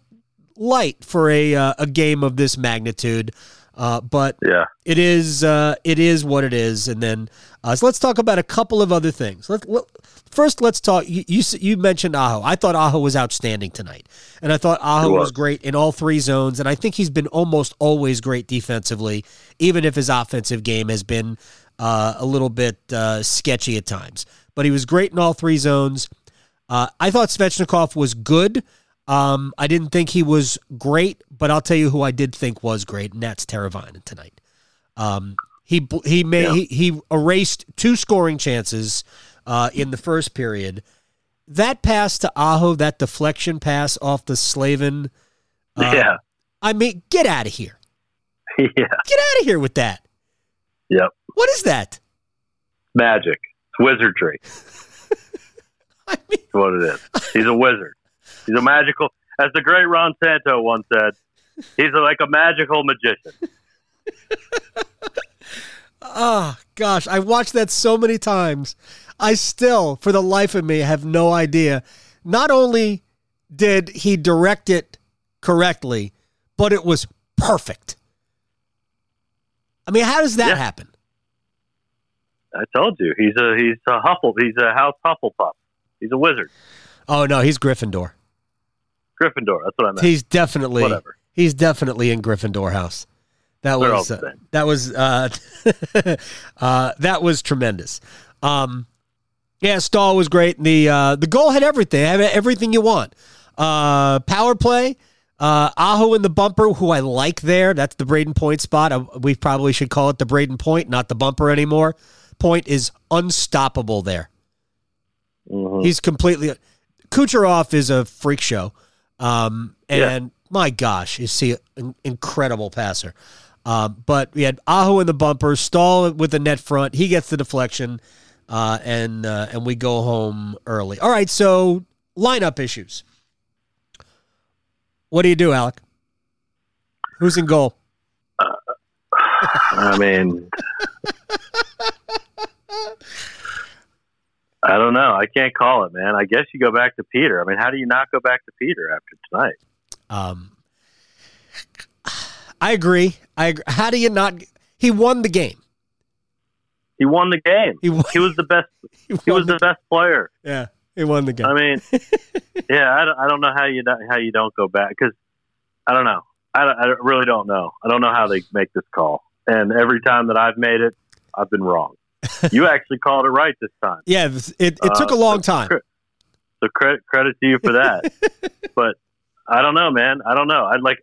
light for a uh, a game of this magnitude. Uh, but yeah. it is uh, it is what it is. And then uh, so let's talk about a couple of other things. Let, let, first, let's talk. You, you you mentioned Aho. I thought Aho was outstanding tonight, and I thought Aho was. was great in all three zones. And I think he's been almost always great defensively, even if his offensive game has been uh, a little bit uh, sketchy at times. But he was great in all three zones. Uh, I thought Svechnikov was good. Um, I didn't think he was great, but I'll tell you who I did think was great, and that's Teräväinen tonight. Um, he he made yeah. he, he erased two scoring chances uh, in the first period. That pass to Aho, that deflection pass off the Slavin. Uh, yeah, I mean, get out of here. Yeah, get out of here with that. Yep. What is that? Magic. It's wizardry. I mean, that's what it is. He's a wizard. He's a magical, as the great Ron Santo once said, he's like a magical magician. Oh, gosh. I watched that so many times. I still, for the life of me, have no idea. Not only did he direct it correctly, but it was perfect. I mean, how does that yeah. happen? I told you. He's a, he's a Huffle. He's a house Hufflepuff. He's a wizard. Oh, no, he's Gryffindor. Gryffindor, that's what I meant. He's definitely Whatever. He's definitely in Gryffindor house. That They're was uh, that was uh, uh, that was tremendous. Um, yeah, Staal was great. And the uh, the goal had everything, had everything you want. Uh, power play, uh, Aho in the bumper, who I like there. That's the Brayden Point spot. I, we probably should call it the Brayden Point, not the bumper anymore. Point is unstoppable there. Mm-hmm. He's completely. Kucherov is a freak show. Um, and yeah. my gosh, is he an incredible passer. Um, but we had Aho in the bumper, Staal with the net front. He gets the deflection, uh, and uh, and we go home early. All right, so lineup issues. What do you do, Alec? Who's in goal? Uh, I mean, I don't know. I can't call it, man. I guess you go back to Peter. I mean, how do you not go back to Peter after tonight? Um, I agree. I agree. How do you not? He won the game. He won the game. He, won, he was the best. He, he was the, the best player. Yeah, he won the game. I mean, yeah, I don't, I don't know how you not, how you don't go back because I don't know. I, don't, I really don't know. I don't know how they make this call. And every time that I've made it, I've been wrong. You actually called it right this time. Yeah, it, it took uh, a long time. So credit credit to you for that. But I don't know, man. I don't know. I like,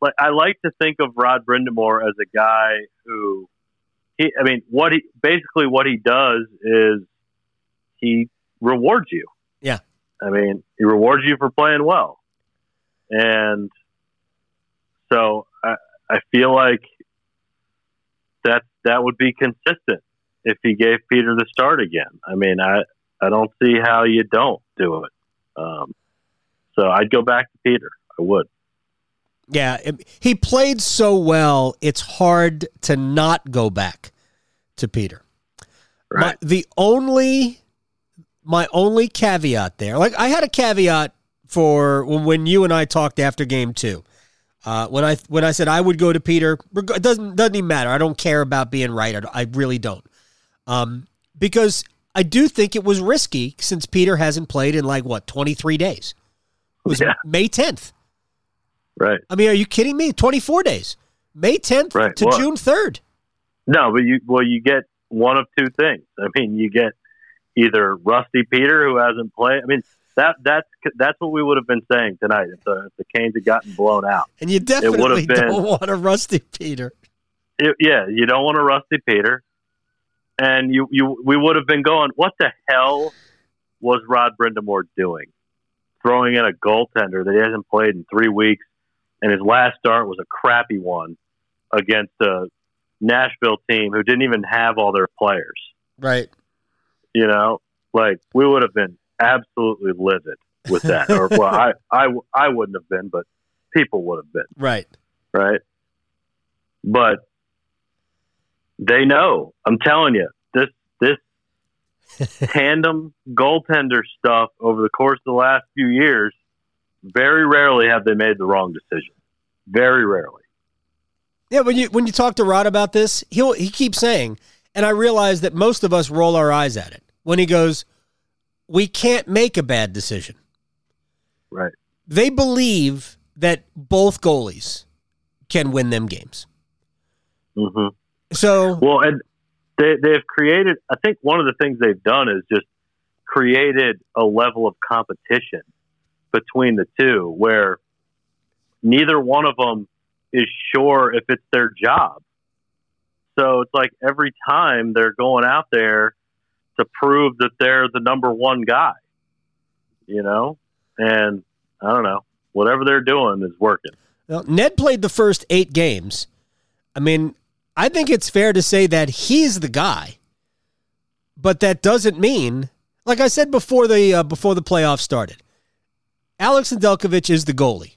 like I like to think of Rod Brind'Amour as a guy who, he. I mean, what he basically what he does is he rewards you. Yeah. I mean, he rewards you for playing well, and so I I feel like that that would be consistent. If he gave Peter the start again, I mean, I, I don't see how you don't do it. Um, so I'd go back to Peter. I would. Yeah, it, he played so well, it's hard to not go back to Peter. Right. My, the only, my only caveat there, like I had a caveat for when you and I talked after game two. Uh, when I when I said I would go to Peter, it doesn't doesn't even matter. I don't care about being right. I, I really don't. Um, because I do think it was risky since Peter hasn't played in like, what, twenty-three days? It was yeah. May tenth. Right. I mean, are you kidding me? twenty-four days. May tenth right. to well, June third. No, but you, well, you get one of two things. I mean, you get either rusty Peter who hasn't played. I mean, that, that's, that's what we would have been saying tonight if the, if the Canes had gotten blown out. And you definitely it would have been, don't want a rusty Peter. It, yeah. You don't want a rusty Peter. And you, you, we would have been going, what the hell was Rod Brind'Amour doing? Throwing in a goaltender that he hasn't played in three weeks, and his last start was a crappy one against a Nashville team who didn't even have all their players. Right. You know, like, we would have been absolutely livid with that. Or, well, I, I, I wouldn't have been, but people would have been. Right. Right? But... they know. I'm telling you, this this tandem goaltender stuff over the course of the last few years, very rarely have they made the wrong decision. Very rarely. Yeah, when you when you talk to Rod about this, he'll he keeps saying, and I realize that most of us roll our eyes at it when he goes, "We can't make a bad decision." Right. They believe that both goalies can win them games. Mm-hmm. So well, and they they've created. I think one of the things they've done is just created a level of competition between the two, where neither one of them is sure if it's their job. So it's like every time they're going out there to prove that they're the number one guy, you know? And I don't know, whatever they're doing is working. Well, Ned played the first eight games. I mean, I think it's fair to say that he's the guy, but that doesn't mean, like I said before the, uh, before the playoffs started, Alex Nedeljkovic is the goalie.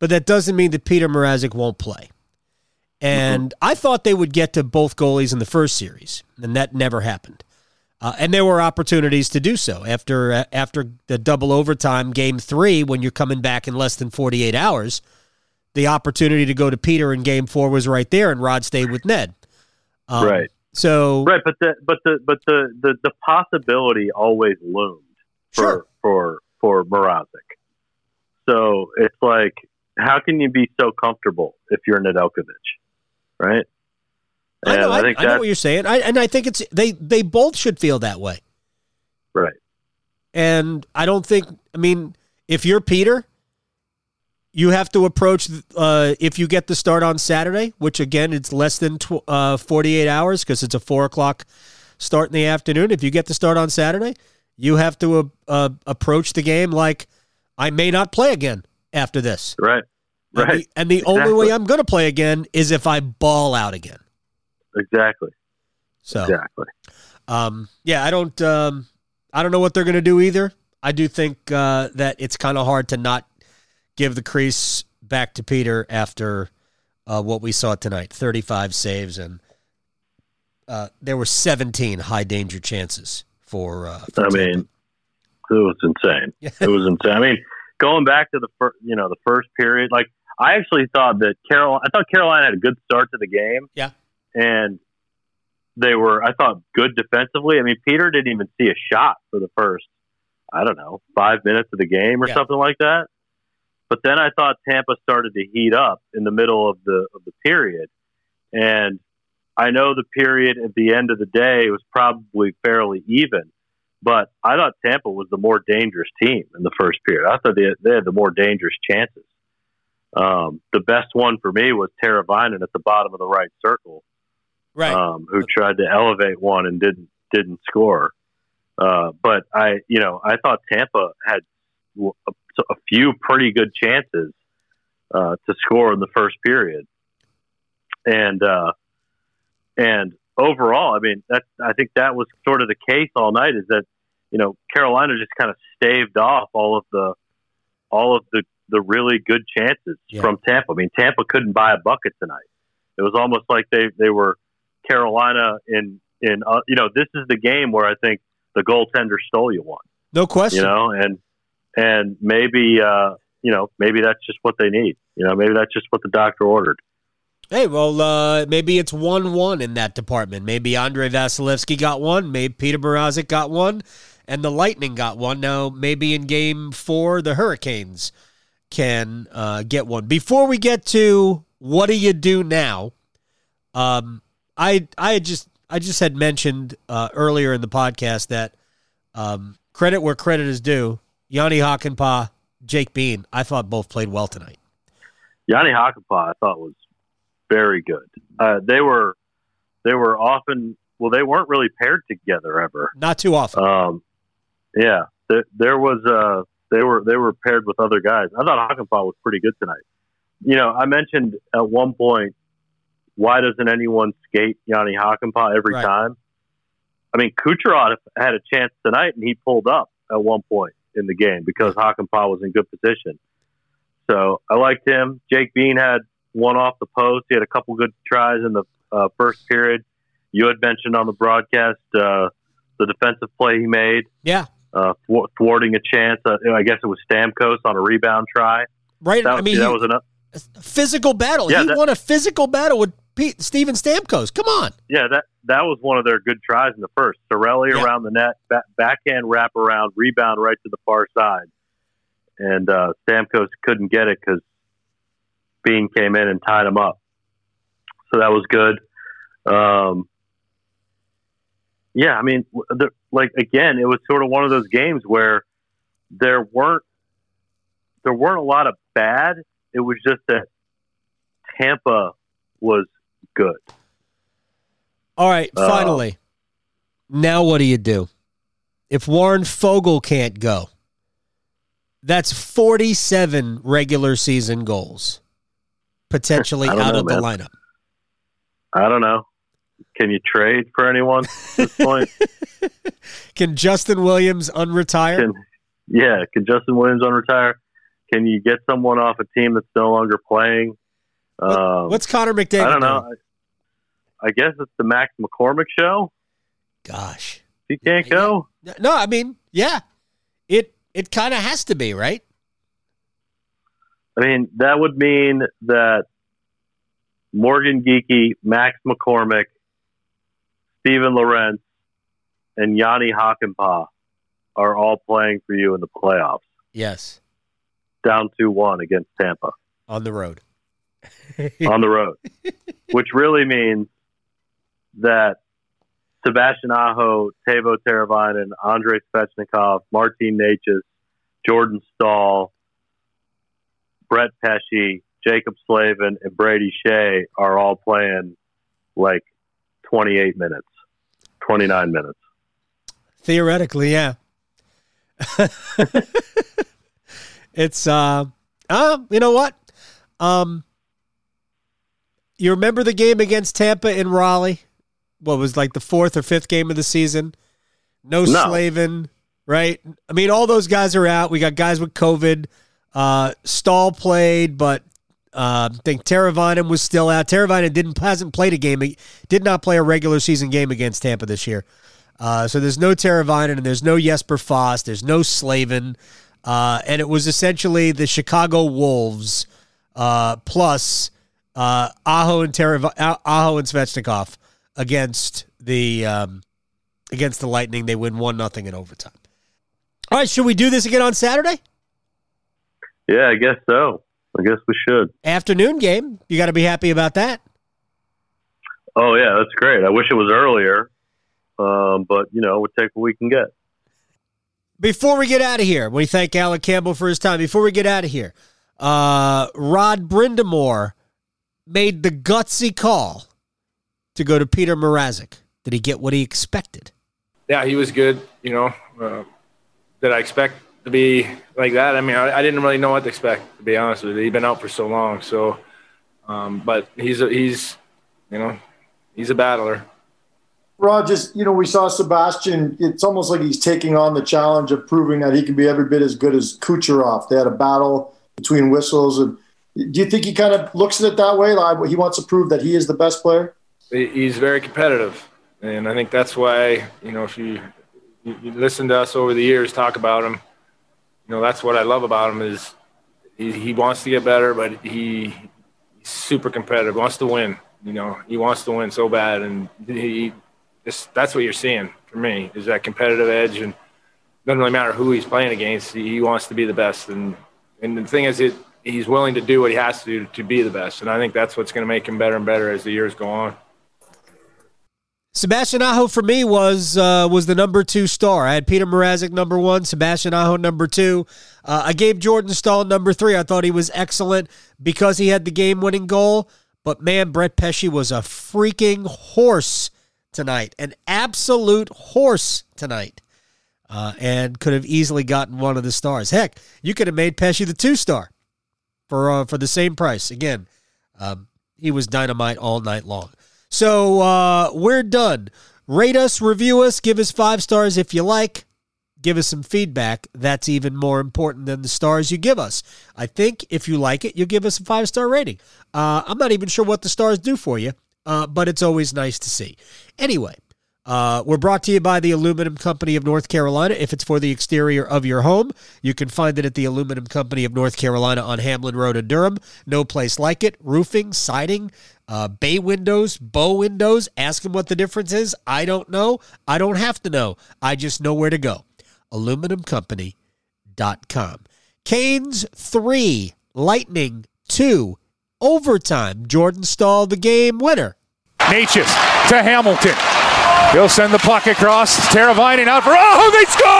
But that doesn't mean that Peter Mrazek won't play. And mm-hmm. I thought they would get to both goalies in the first series, and that never happened. Uh, and there were opportunities to do so after uh, after the double overtime game three, when you're coming back in less than forty-eight hours. The opportunity to go to Peter in game four was right there, and Rod stayed with Ned. Um, right. So right, but the but the but the the, the possibility always loomed for sure. for for Mrazek. So it's like, how can you be so comfortable if you're Nedeljkovic, right? And I know, I, I, think I know what you're saying, I, and I think it's they, they both should feel that way. Right. And I don't think, I mean, if you're Peter, you have to approach, uh, if you get the start on Saturday, which, again, it's less than tw- uh, forty-eight hours because it's a four o'clock start in the afternoon. If you get the start on Saturday, you have to uh, uh, approach the game like, I may not play again after this. Right. Right. And the, and the exactly. only way I'm going to play again is if I ball out again. Exactly. So, exactly. Um, yeah, I don't, um, I don't know what they're going to do either. I do think uh, that it's kind of hard to not give the crease back to Peter after uh, what we saw tonight, thirty-five saves. And uh, there were seventeen high danger chances for, uh, for I Tampa. mean, it was insane. It was insane. I mean, going back to the first, you know, the first period, like I actually thought that Carol, I thought Carolina had a good start to the game. Yeah, and they were, I thought, good defensively. I mean, Peter didn't even see a shot for the first, I don't know, five minutes of the game or yeah. something like that. But then I thought Tampa started to heat up in the middle of the of the period, and I know the period at the end of the day was probably fairly even. But I thought Tampa was the more dangerous team in the first period. I thought they had, they had the more dangerous chances. Um, the best one for me was Teräväinen at the bottom of the right circle, right? Um, who okay. tried to elevate one and didn't didn't score. Uh, but I, you know, I thought Tampa had a, a few pretty good chances uh, to score in the first period, and uh, and overall, I mean, that's I think that was sort of the case all night. Is that you know, Carolina just kind of staved off all of the all of the, the really good chances yeah. from Tampa. I mean, Tampa couldn't buy a bucket tonight. It was almost like they, they were Carolina in in uh, you know, this is the game where I think the goaltender stole you one. No question. You know, and and maybe uh, you know, maybe that's just what they need. You know, maybe that's just what the doctor ordered. Hey, well, uh, maybe it's one one in that department. Maybe Andrei Vasilevskiy got one. Maybe Peter Mrazek got one. And the Lightning got one. Now, maybe in game four, the Hurricanes can uh, get one. Before we get to what do you do now, um, I I just I just had mentioned uh, earlier in the podcast that um, credit where credit is due, Jani Hakanpää, Jake Bean, I thought both played well tonight. Jani Hakanpää, I thought, was very good. Uh, they were, they were often. Well, they weren't really paired together ever. Not too often. Um, yeah, there, there was. Uh, they were they were paired with other guys. I thought Hakanpää was pretty good tonight. You know, I mentioned at one point, why doesn't anyone skate Jani Hakanpää every right. time? I mean, Kucherov had a chance tonight, and he pulled up at one point in the game because Hakanpää was in good position. So I liked him. Jake Bean had one off the post. He had a couple good tries in the uh, first period. You had mentioned on the broadcast uh, the defensive play he made. Yeah. Uh, thwart, thwarting a chance. Uh, I guess it was Stamkos on a rebound try. Right. That was, I mean, that he, was enough. a physical battle. Yeah, he that, won a physical battle with Pete, Steven Stamkos. Come on. Yeah, that that was one of their good tries in the first. Cirelli yeah. around the net, back, backhand wraparound, rebound right to the far side. And uh, Stamkos couldn't get it because Bean came in and tied him up. So that was good. Um, yeah, I mean, the, like, again, it was sort of one of those games where there weren't there weren't a lot of bad. It was just that Tampa was good. All right, finally. Uh, now what do you do? If Warren Foegele can't go, that's forty-seven regular season goals potentially out know, of man. the lineup. I don't know. Can you trade for anyone at this point? Can Justin Williams unretire? Can, yeah, can Justin Williams unretire? Can you get someone off a team that's no longer playing? Um, What's Connor McDavid? I don't know. Doing? I guess it's the Max McCormick show. Gosh. He can't yeah. go? No, I mean, yeah. It it kind of has to be, right? I mean, that would mean that Morgan Geekie, Max McCormick, Steven Lorenz, and Jani Hakanpää are all playing for you in the playoffs. Yes. Down two one against Tampa. On the road. On the road. Which really means that Sebastian Aho, Teuvo Teräväinen, Andrei Svechnikov, Martin Nečas, Jordan Staal, Brett Pesce, Jacob Slavin, and Brady Shea are all playing like twenty-eight minutes, twenty-nine minutes. Theoretically, yeah. It's, uh, uh, you know what? Um, you remember the game against Tampa in Raleigh? What was like the fourth or fifth game of the season? No, no. Slavin, right? I mean, all those guys are out. We got guys with COVID. Uh, Staal played, but uh, I think Teräväinen was still out. Teräväinen didn't hasn't played a game. He did not play a regular season game against Tampa this year. Uh, so there's no Teräväinen, and there's no Jesper Foss. There's no Slavin. Uh, and it was essentially the Chicago Wolves uh, plus uh, Aho and Teräv- Aho and Svechnikov against the um, against the Lightning. They win one nothing in overtime. All right, should we do this again on Saturday? Yeah, I guess so. I guess we should. Afternoon game. You got to be happy about that. Oh yeah, that's great. I wish it was earlier, um, but you know, we'll take what we can get. Before we get out of here, we thank Alec Campbell for his time. Before we get out of here, uh, Rod Brind'Amour made the gutsy call to go to Peter Mrazek. Did he get what he expected? Yeah, he was good. You know, uh, did I expect to be like that? I mean, I, I didn't really know what to expect, to be honest with you. He'd been out for so long. So, um, but he's a, he's, you know, he's a battler. Rod, just, you know, we saw Sebastian. It's almost like he's taking on the challenge of proving that he can be every bit as good as Kucherov. They had a battle between whistles. And do you think he kind of looks at it that way? Like he wants to prove that he is the best player? He's very competitive. And I think that's why, you know, if you, you listen to us over the years talk about him, you know, that's what I love about him is he, he wants to get better, but he, he's super competitive, wants to win. You know, he wants to win so bad. And he – It's, that's what you're seeing for me is that competitive edge, and it doesn't really matter who he's playing against. He wants to be the best, and and the thing is, it he's willing to do what he has to do to be the best, and I think that's what's going to make him better and better as the years go on. Sebastian Aho for me was uh, was the number two star. I had Peter Mrazek number one, Sebastian Aho number two. Uh, I gave Jordan Staal number three. I thought he was excellent because he had the game-winning goal, but man, Brett Pesce was a freaking horse tonight, an absolute horse tonight, uh, and could have easily gotten one of the stars. Heck, you could have made Pesce the two-star for uh, for the same price. Again, um, he was dynamite all night long. So uh, we're done. Rate us, review us, give us five stars if you like. Give us some feedback. That's even more important than the stars you give us. I think if you like it, you'll give us a five-star rating. Uh, I'm not even sure what the stars do for you. Uh, but it's always nice to see. Anyway, Uh, we're brought to you by the Aluminum Company of North Carolina. If it's for the exterior of your home, you can find it at the Aluminum Company of North Carolina on Hamlin Road in Durham. No place like it. Roofing, siding, uh, bay windows, bow windows. Ask them what the difference is. I don't know. I don't have to know. I just know where to go. aluminum company dot com. Canes three, Lightning two, overtime. Jordan Staal, the game winner. Nečas to Hamilton. He'll send the puck across. Teräväinen out for Aho. They score!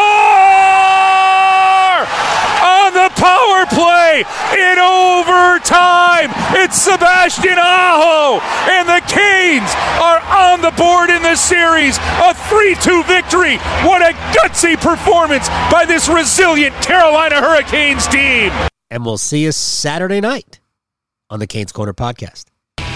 On the power play in overtime. It's Sebastian Aho. And the Canes are on the board in this series. A three two victory. What a gutsy performance by this resilient Carolina Hurricanes team. And we'll see you Saturday night on the Canes Corner Podcast.